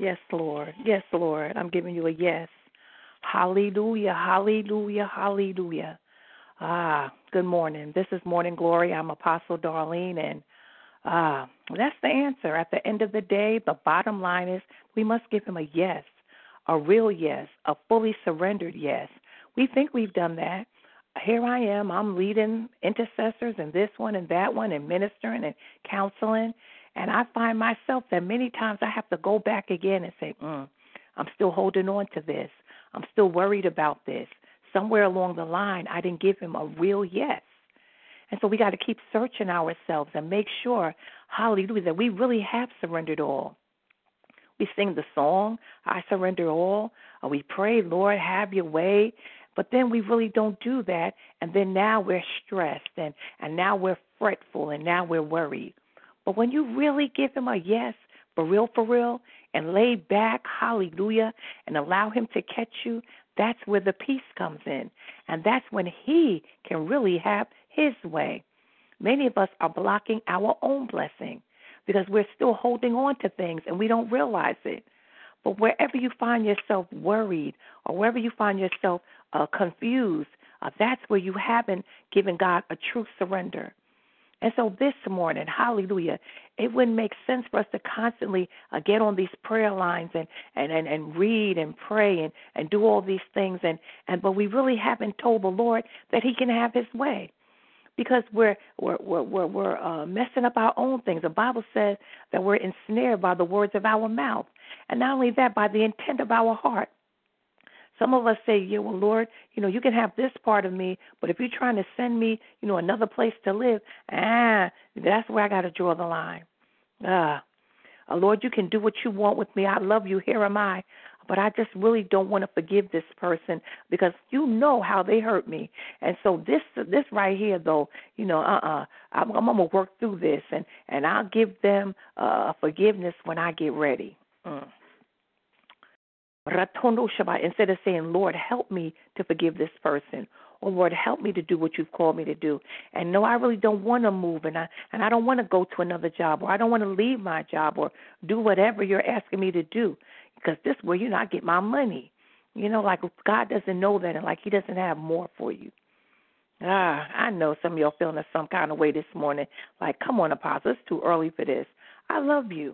Yes, Lord. Yes, Lord. I'm giving you a yes. Hallelujah, hallelujah, hallelujah. Good morning. This is Morning Glory. I'm Apostle Darlene, and that's the answer. At the end of the day, the bottom line is we must give him a yes, a real yes, a fully surrendered yes. We think we've done that. Here I am. I'm leading intercessors and this one and that one and ministering and counseling, and I find myself that many times I have to go back again and say, I'm still holding on to this. I'm still worried about this. Somewhere along the line, I didn't give him a real yes. And so we got to keep searching ourselves and make sure, hallelujah, that we really have surrendered all. We sing the song, I surrender all. We pray, Lord, have your way. But then we really don't do that. And then now we're stressed and now we're fretful and now we're worried. But when you really give him a yes, for real, and lay back, hallelujah, and allow him to catch you, that's where the peace comes in. And that's when he can really have his way. Many of us are blocking our own blessing because we're still holding on to things and we don't realize it. But wherever you find yourself worried or wherever you find yourself confused, that's where you haven't given God a true surrender. And so this morning, hallelujah, it wouldn't make sense for us to constantly get on these prayer lines and read and pray and do all these things. But we really haven't told the Lord that he can have his way because we're messing up our own things. The Bible says that we're ensnared by the words of our mouth, and not only that, by the intent of our heart. Some of us say, yeah, well, Lord, you can have this part of me, but if you're trying to send me, another place to live, that's where I got to draw the line. Lord, you can do what you want with me. I love you. Here am I. But I just really don't want to forgive this person because you know how they hurt me. And so this right here, though, I'm going to work through this, and I'll give them forgiveness when I get ready. Instead of saying, Lord, help me to forgive this person, or Lord, help me to do what you've called me to do. And no, I really don't want to move, and I don't want to go to another job, or I don't want to leave my job, or do whatever you're asking me to do, because this way, I get my money. Like God doesn't know that, and like he doesn't have more for you. I know some of y'all feeling some kind of way this morning, like, come on, Apostle, it's too early for this. I love you,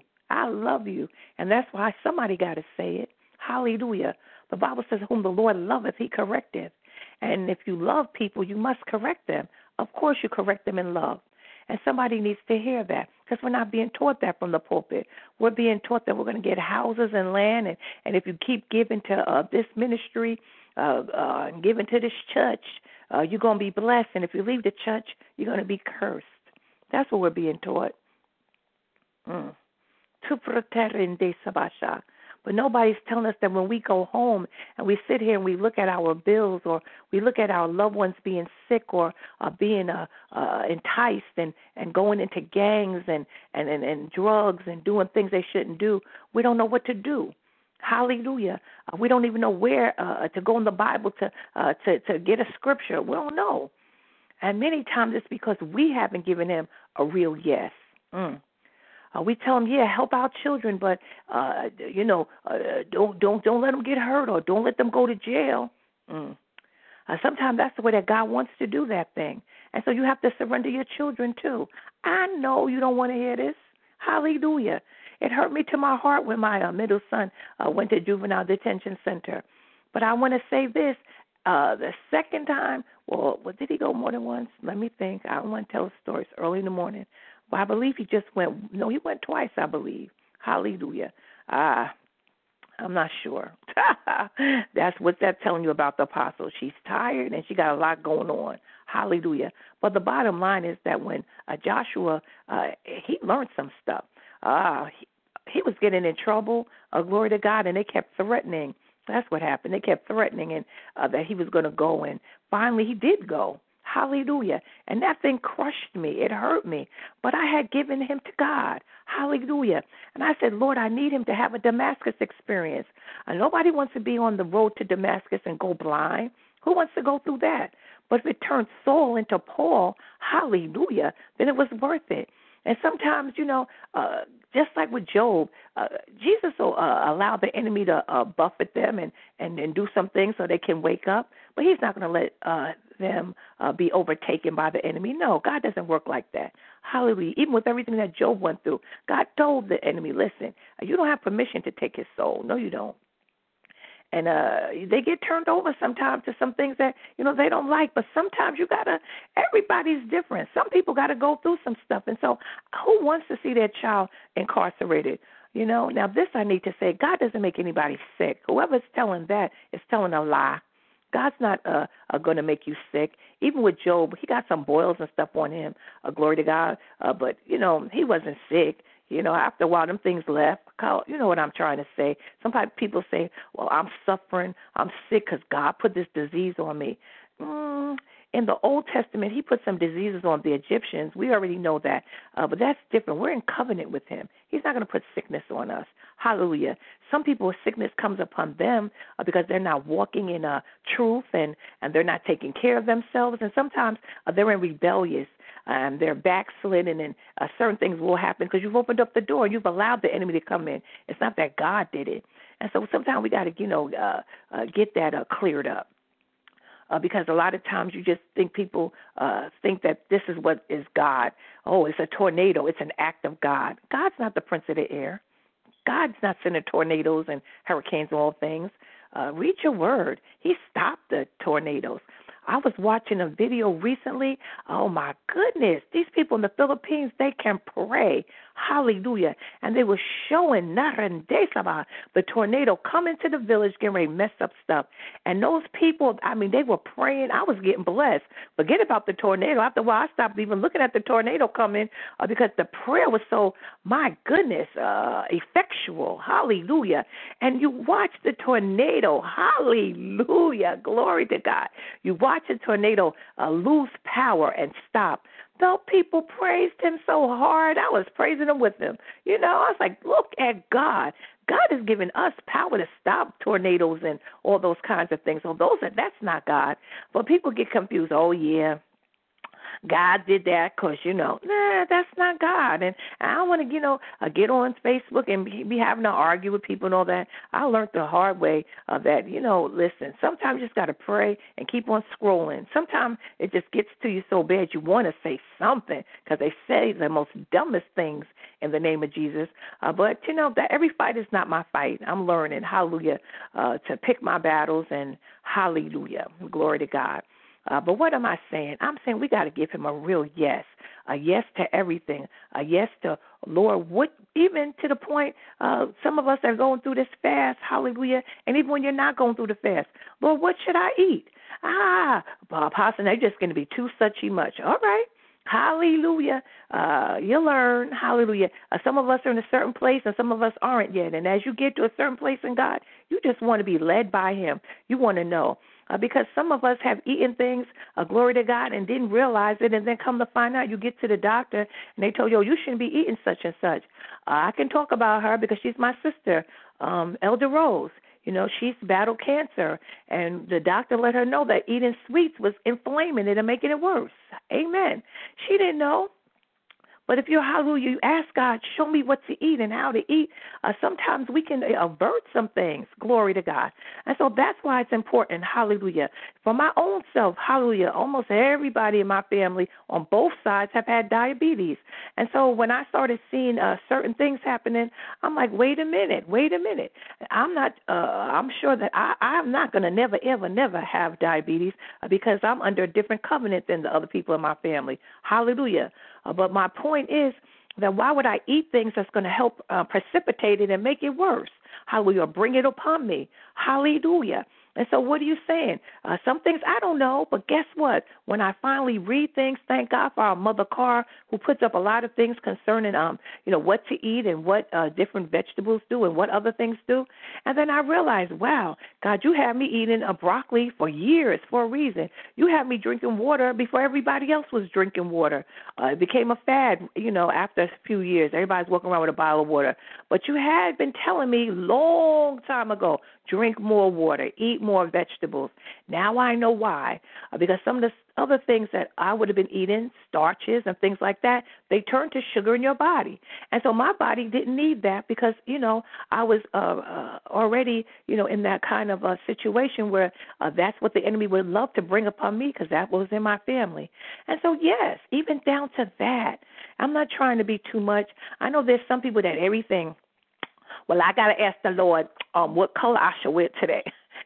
and that's why somebody got to say it. Hallelujah. The Bible says, whom the Lord loveth, he correcteth. And if you love people, you must correct them. Of course you correct them in love. And somebody needs to hear that because we're not being taught that from the pulpit. We're being taught that we're going to get houses and land, and if you keep giving to this ministry and giving to this church, you're going to be blessed. And if you leave the church, you're going to be cursed. That's what we're being taught. But nobody's telling us that when we go home and we sit here and we look at our bills, or we look at our loved ones being sick, or being enticed and going into gangs and drugs and doing things they shouldn't do, we don't know what to do. Hallelujah. We don't even know where to go in the Bible to get a scripture. We don't know. And many times it's because we haven't given him a real yes. We tell them, help our children, but don't let them get hurt, or don't let them go to jail. Sometimes that's the way that God wants to do that thing, and so you have to surrender your children too. I know you don't want to hear this. Hallelujah! It hurt me to my heart when my middle son went to juvenile detention center, but I want to say this: the second time, did he go more than once? Let me think. I don't want to tell stories early in the morning. Well, I believe he just went. No, he went twice, I believe. Hallelujah. I'm not sure. That's what's that telling you about the apostle. She's tired and she got a lot going on. Hallelujah. But the bottom line is that when Joshua, he learned some stuff. He was getting in trouble. Glory to God, and they kept threatening. That's what happened. They kept threatening and that he was going to go, and finally he did go. Hallelujah. And that thing crushed me. It hurt me. But I had given him to God. Hallelujah. And I said, Lord, I need him to have a Damascus experience. And nobody wants to be on the road to Damascus and go blind. Who wants to go through that? But if it turned Saul into Paul, hallelujah, then it was worth it. And sometimes, Just like with Job, Jesus will allow the enemy to buffet them and do some things so they can wake up, but he's not going to let them be overtaken by the enemy. No, God doesn't work like that. Hallelujah. Even with everything that Job went through, God told the enemy, listen, you don't have permission to take his soul. No, you don't. And they get turned over sometimes to some things that, you know, they don't like. But sometimes you got to, everybody's different. Some people got to go through some stuff. And so who wants to see their child incarcerated? You know, now this I need to say, God doesn't make anybody sick. Whoever's telling that is telling a lie. God's not going to make you sick. Even with Job, he got some boils and stuff on him, glory to God. But, you know, he wasn't sick. You know, after a while, them things left. You know what I'm trying to say. Sometimes people say, well, I'm suffering, I'm sick because God put this disease on me. In the Old Testament, he put some diseases on the Egyptians. We already know that. But that's different. We're in covenant with him. He's not going to put sickness on us. Hallelujah. Some people's sickness comes upon them because they're not walking in truth and they're not taking care of themselves. And sometimes they're in rebellious. And they're backslidden, and certain things will happen because you've opened up the door and you've allowed the enemy to come in. It's not that God did it. And so sometimes we got to, you know, get that cleared up because a lot of times you just think people think that this is what is God. Oh, it's a tornado. It's an act of God. God's not the prince of the air. God's not sending tornadoes and hurricanes and all things. Read your word. He stopped the tornadoes. I was watching a video recently. Oh, my goodness. These people in the Philippines, they can pray. Hallelujah. And they were showing the tornado coming to the village, getting ready to mess up stuff. And those people, I mean, they were praying. I was getting blessed. Forget about the tornado. After a while, I stopped even looking at the tornado coming because the prayer was so, my goodness, effectual. Hallelujah. And you watch the tornado. Hallelujah. Glory to God. You watch a tornado lose power and stop. Though people praised him so hard, I was praising him with them. You know, I was like, look at God. God has given us power to stop tornadoes and all those kinds of things. So that's not God. But people get confused. Oh, yeah. God did that because, you know, nah, that's not God. And I don't want to, you know, get on Facebook and be having to argue with people and all that. I learned the hard way that, you know, listen, sometimes you just got to pray and keep on scrolling. Sometimes it just gets to you so bad you want to say something because they say the most dumbest things in the name of Jesus. But, you know, that every fight is not my fight. I'm learning, hallelujah, to pick my battles and hallelujah, glory to God. But what am I saying? I'm saying we got to give him a real yes, a yes to everything, a yes to Lord, what, even to the point some of us are going through this fast, hallelujah, and even when you're not going through the fast, Lord, what should I eat? Apostle, now you're just going to be too suchy much. All right. Hallelujah. You learn. Hallelujah. Some of us are in a certain place and some of us aren't yet. And as you get to a certain place in God, you just want to be led by him. You want to know. Because some of us have eaten things, glory to God, and didn't realize it, and then come to find out you get to the doctor, and they told you, you shouldn't be eating such and such. I can talk about her because she's my sister, Elder Rose. You know, she's battled cancer, and the doctor let her know that eating sweets was inflaming it and making it worse. Amen. She didn't know. But if you're hallelujah, you ask God, show me what to eat and how to eat. Sometimes we can avert some things, glory to God. And so that's why it's important, hallelujah. For my own self, hallelujah, almost everybody in my family on both sides have had diabetes. And so when I started seeing certain things happening, I'm like, wait a minute. I'm sure that I'm not going to never have diabetes because I'm under a different covenant than the other people in my family. Hallelujah. But my point is that why would I eat things that's going to help precipitate it and make it worse? Hallelujah. Bring it upon me. Hallelujah. And so what are you saying? Some things I don't know, but guess what? When I finally read things, thank God for our mother Carr, who puts up a lot of things concerning, you know, what to eat and what different vegetables do and what other things do. And then I realized, wow, God, you had me eating a broccoli for years for a reason. You had me drinking water before everybody else was drinking water. It became a fad, you know, after a few years. Everybody's walking around with a bottle of water. But you had been telling me long time ago, drink more water, eat more vegetables. Now I know why, because some of the other things that I would have been eating, starches and things like that, they turn to sugar in your body. And so my body didn't need that because, you know, I was already, you know, in that kind of a situation where that's what the enemy would love to bring upon me because that was in my family. And so, yes, even down to that, I'm not trying to be too much. I know there's some people that everything, well, I got to ask the Lord what color I should wear today.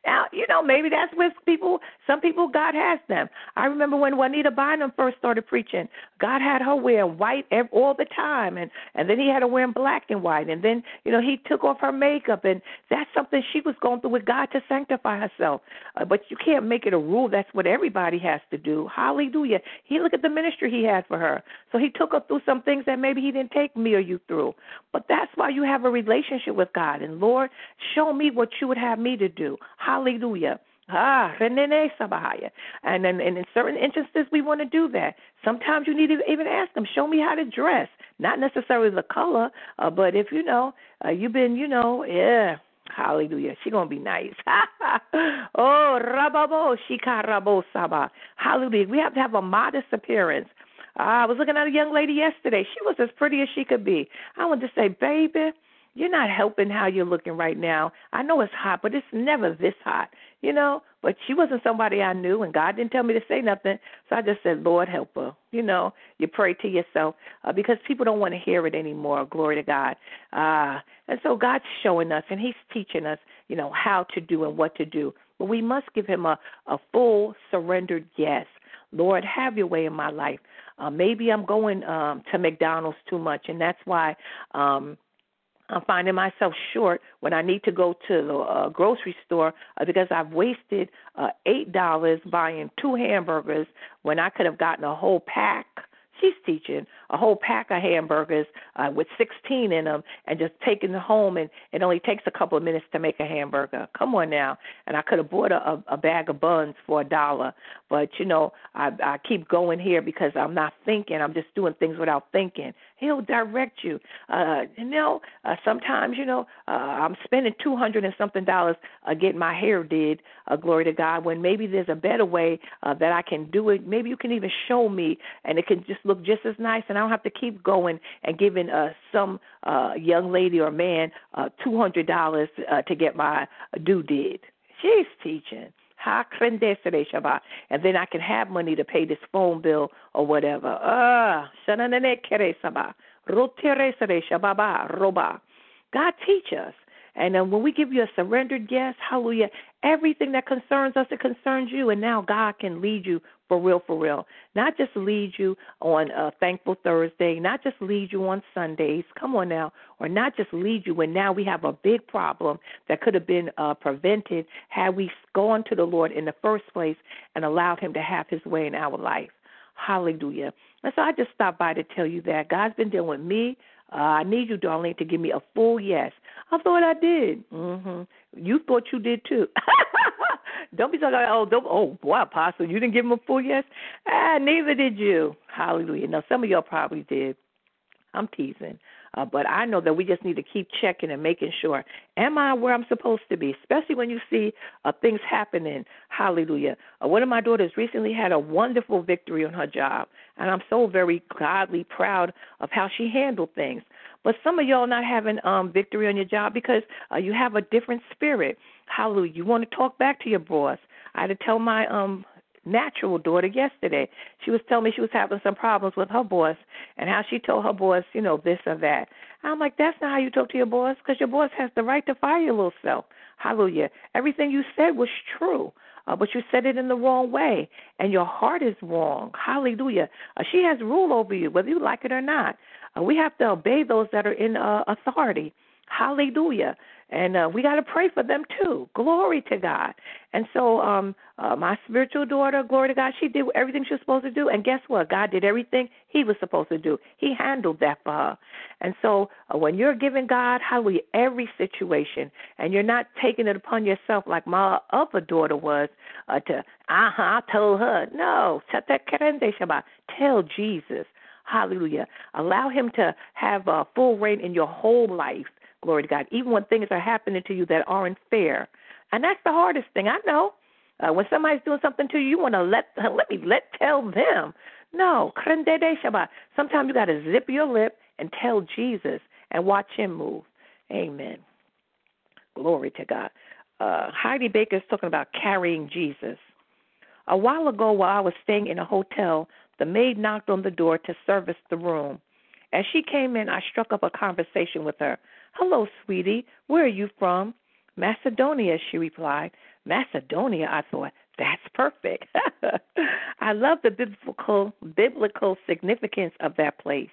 Now, you know, maybe that's with people, some people God has them. I remember when Juanita Bynum first started preaching, God had her wearing white all the time, and then he had her wearing black and white, and then, you know, he took off her makeup, and that's something she was going through with God to sanctify herself. But you can't make it a rule. That's what everybody has to do. Hallelujah. He look at the ministry he had for her. So he took her through some things that maybe he didn't take me or you through. But that's why you have a relationship with God, and Lord, show me what you would have me to do. Hallelujah. And in certain instances, we want to do that. Sometimes you need to even ask them, show me how to dress. Not necessarily the color, but if, you know, you've been, you know, yeah. Hallelujah. She's going to be nice. Oh, rababo, shikarabo saba. Hallelujah. We have to have a modest appearance. I was looking at a young lady yesterday. She was as pretty as she could be. I wanted to say, baby, you're not helping how you're looking right now. I know it's hot, but it's never this hot, you know. But she wasn't somebody I knew, and God didn't tell me to say nothing. So I just said, Lord, help her. You know, you pray to yourself because people don't want to hear it anymore. Glory to God. And so God's showing us, and he's teaching us, you know, how to do and what to do. But we must give him a full surrendered yes. Lord, have your way in my life. Maybe I'm going to McDonald's too much, and that's why I'm finding myself short when I need to go to the grocery store because I've wasted $8 buying 2 hamburgers when I could have gotten a whole pack. She's teaching a whole pack of hamburgers with 16 in them and just taking them home, and it only takes a couple of minutes to make a hamburger. Come on now. And I could have bought a bag of buns for $1. But, you know, I keep going here because I'm not thinking. I'm just doing things without thinking. He'll direct you. Sometimes, you know, I'm spending $200 and something getting my hair did, glory to God, when maybe there's a better way that I can do it. Maybe you can even show me, and it can just look just as nice, and I don't have to keep going and giving some young lady or man $200 to get my due did. She's teaching. And then I can have money to pay this phone bill or whatever. God teach us. And then when we give you a surrendered yes, hallelujah, everything that concerns us, it concerns you. And now God can lead you for real, for real. Not just lead you on Thankful Thursday, not just lead you on Sundays, come on now, or not just lead you when now we have a big problem that could have been prevented had we gone to the Lord in the first place and allowed him to have his way in our life. Hallelujah. And so I just stopped by to tell you that God's been dealing with me. I need you, Darlene, to give me a full yes. I thought I did. Mm-hmm. You thought you did too. Don't be talking about, boy, Apostle, you didn't give him a full yes? Neither did you. Hallelujah. Now, some of y'all probably did. I'm teasing. But I know that we just need to keep checking and making sure, am I where I'm supposed to be, especially when you see things happening. Hallelujah. One of my daughters recently had a wonderful victory on her job, and I'm so very godly proud of how she handled things. But some of y'all not having victory on your job because you have a different spirit. Hallelujah. You want to talk back to your boss. I had to tell my natural daughter yesterday. She was telling me she was having some problems with her boss and how she told her boss, you know, this or that. I'm like, that's not how you talk to your boss, because your boss has the right to fire your little self. Hallelujah. Everything you said was true, but you said it in the wrong way, and your heart is wrong. Hallelujah. She has rule over you, whether you like it or not. We have to obey those that are in authority. Hallelujah. And we got to pray for them, too. Glory to God. And so my spiritual daughter, glory to God, she did everything she was supposed to do. And guess what? God did everything he was supposed to do. He handled that for her. And so when you're giving God, hallelujah, every situation, and you're not taking it upon yourself like my other daughter was I told her, no, tell Jesus, hallelujah. Allow him to have full reign in your whole life. Glory to God. Even when things are happening to you that aren't fair, And that's the hardest thing. I know when somebody's doing something to you, you want to tell them. No, sometimes you got to zip your lip and tell Jesus and watch him move. Amen. Glory to God. Heidi Baker is talking about carrying Jesus. A while ago, while I was staying in a hotel, the maid knocked on the door to service the room. As she came in, I struck up a conversation with her. "Hello, sweetie. Where are you from?" "Macedonia," she replied. Macedonia, I thought. That's perfect. I love the biblical significance of that place.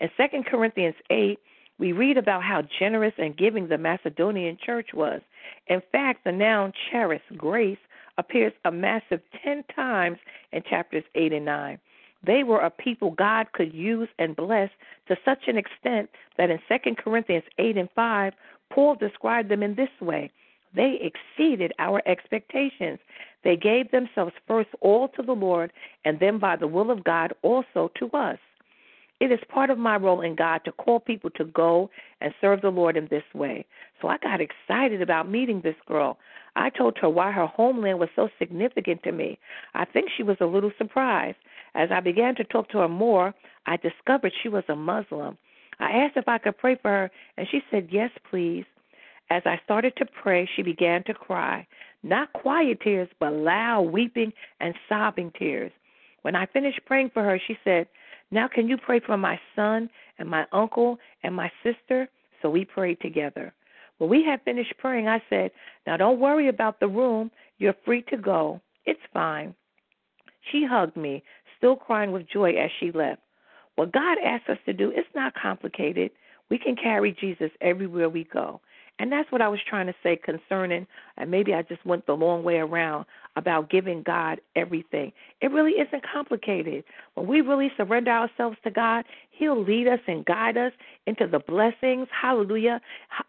In 2 Corinthians 8, we read about how generous and giving the Macedonian church was. In fact, the noun charis, grace, appears a massive 10 times in chapters 8 and 9. They were a people God could use and bless to such an extent that in 2 Corinthians 8 and 5, Paul described them in this way. They exceeded our expectations. They gave themselves first all to the Lord, and then by the will of God also to us. It is part of my role in God to call people to go and serve the Lord in this way. So I got excited about meeting this girl. I told her why her homeland was so significant to me. I think she was a little surprised. As I began to talk to her more, I discovered she was a Muslim. I asked if I could pray for her, and she said, "Yes, please." As I started to pray, she began to cry, not quiet tears, but loud weeping and sobbing tears. When I finished praying for her, she said, "Now can you pray for my son and my uncle and my sister?" So we prayed together. When we had finished praying, I said, "Now don't worry about the room. You're free to go. It's fine." She hugged me, still crying with joy as she left. What God asks us to do, it's not complicated. We can carry Jesus everywhere we go. And that's what I was trying to say concerning, and maybe I just went the long way around, about giving God everything. It really isn't complicated. When we really surrender ourselves to God, he'll lead us and guide us into the blessings, hallelujah,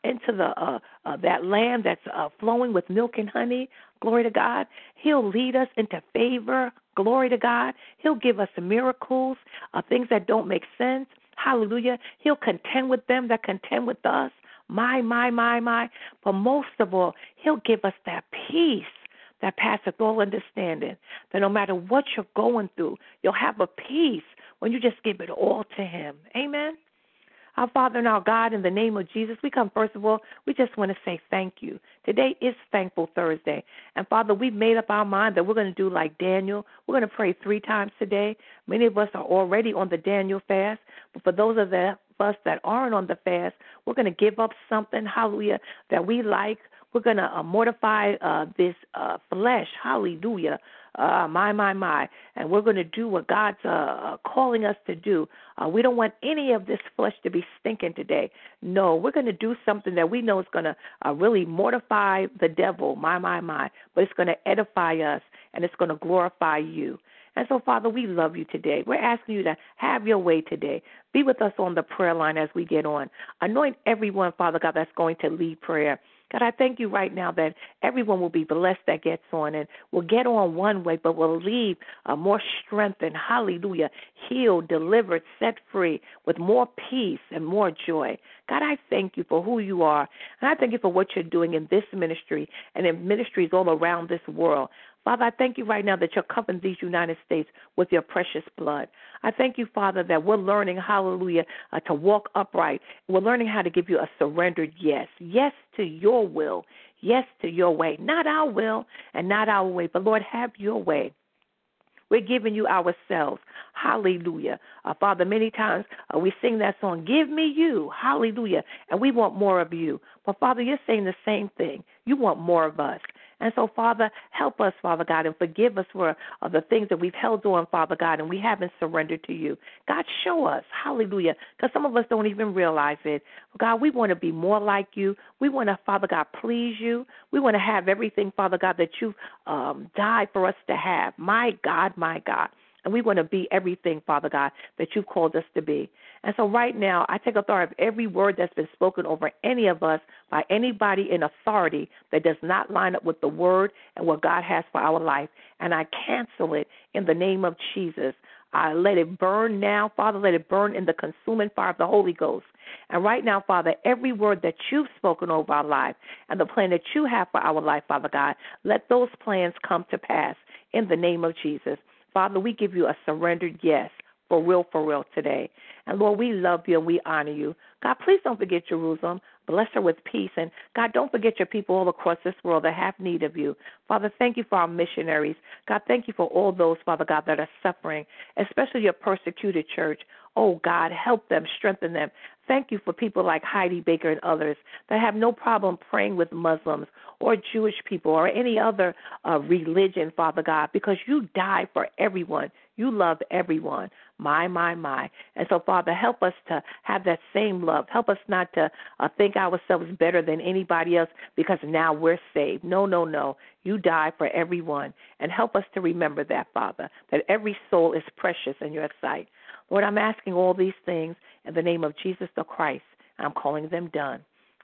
into the that land that's flowing with milk and honey, glory to God. He'll lead us into favor, glory to God. He'll give us miracles, things that don't make sense, hallelujah. He'll contend with them that contend with us. My. But most of all, he'll give us that peace that passeth all understanding, that no matter what you're going through, you'll have a peace when you just give it all to him. Amen. Our Father and our God, in the name of Jesus, we come, first of all, we just want to say thank you. Today is Thankful Thursday. And, Father, we've made up our mind that we're going to do like Daniel. We're going to pray 3 times today. Many of us are already on the Daniel fast. But for those of us that aren't on the fast, we're going to give up something, hallelujah, that we like. We're going to mortify this flesh, hallelujah, my. And we're going to do what God's calling us to do. We don't want any of this flesh to be stinking today. No, we're going to do something that we know is going to really mortify the devil, my. But it's going to edify us, and it's going to glorify you. And so, Father, we love you today. We're asking you to have your way today. Be with us on the prayer line as we get on. Anoint everyone, Father God, that's going to lead prayer. God, I thank you right now that everyone will be blessed that gets on, and will get on one way, but will leave more strengthened, hallelujah, healed, delivered, set free, with more peace and more joy. God, I thank you for who you are, and I thank you for what you're doing in this ministry and in ministries all around this world. Father, I thank you right now that you're covering these United States with your precious blood. I thank you, Father, that we're learning, hallelujah, to walk upright. We're learning how to give you a surrendered yes. Yes to your will. Yes to your way. Not our will and not our way, but, Lord, have your way. We're giving you ourselves. Hallelujah. Father, many times we sing that song, "Give Me You." Hallelujah. And we want more of you. But, Father, you're saying the same thing. You want more of us. And so, Father, help us, Father God, and forgive us for the things that we've held on, Father God, and we haven't surrendered to you. God, show us. Hallelujah. Because some of us don't even realize it. God, we want to be more like you. We want to, Father God, please you. We want to have everything, Father God, that you've died for us to have. My God, my God. And we want to be everything, Father God, that you've called us to be. And so right now, I take authority of every word that's been spoken over any of us by anybody in authority that does not line up with the word and what God has for our life. And I cancel it in the name of Jesus. Let it burn now, Father. Let it burn in the consuming fire of the Holy Ghost. And right now, Father, every word that you've spoken over our life and the plan that you have for our life, Father God, let those plans come to pass in the name of Jesus. Father, we give you a surrendered yes. For real today. And, Lord, we love you and we honor you. God, please don't forget Jerusalem. Bless her with peace. And, God, don't forget your people all across this world that have need of you. Father, thank you for our missionaries. God, thank you for all those, Father God, that are suffering, especially your persecuted church. Oh, God, help them, strengthen them. Thank you for people like Heidi Baker and others that have no problem praying with Muslims or Jewish people or any other religion, Father God, because you die for everyone. You love everyone. My. And so, Father, help us to have that same love. Help us not to think ourselves better than anybody else because now we're saved. No. You die for everyone. And help us to remember that, Father, that every soul is precious in your sight. Lord, I'm asking all these things in the name of Jesus the Christ. I'm calling them done.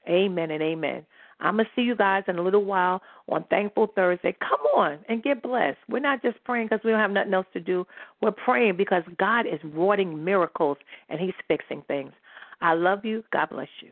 Amen and amen. I'm going to see you guys in a little while on Thankful Thursday. Come on and get blessed. We're not just praying because we don't have nothing else to do. We're praying because God is wrought miracles and he's fixing things. I love you. God bless you.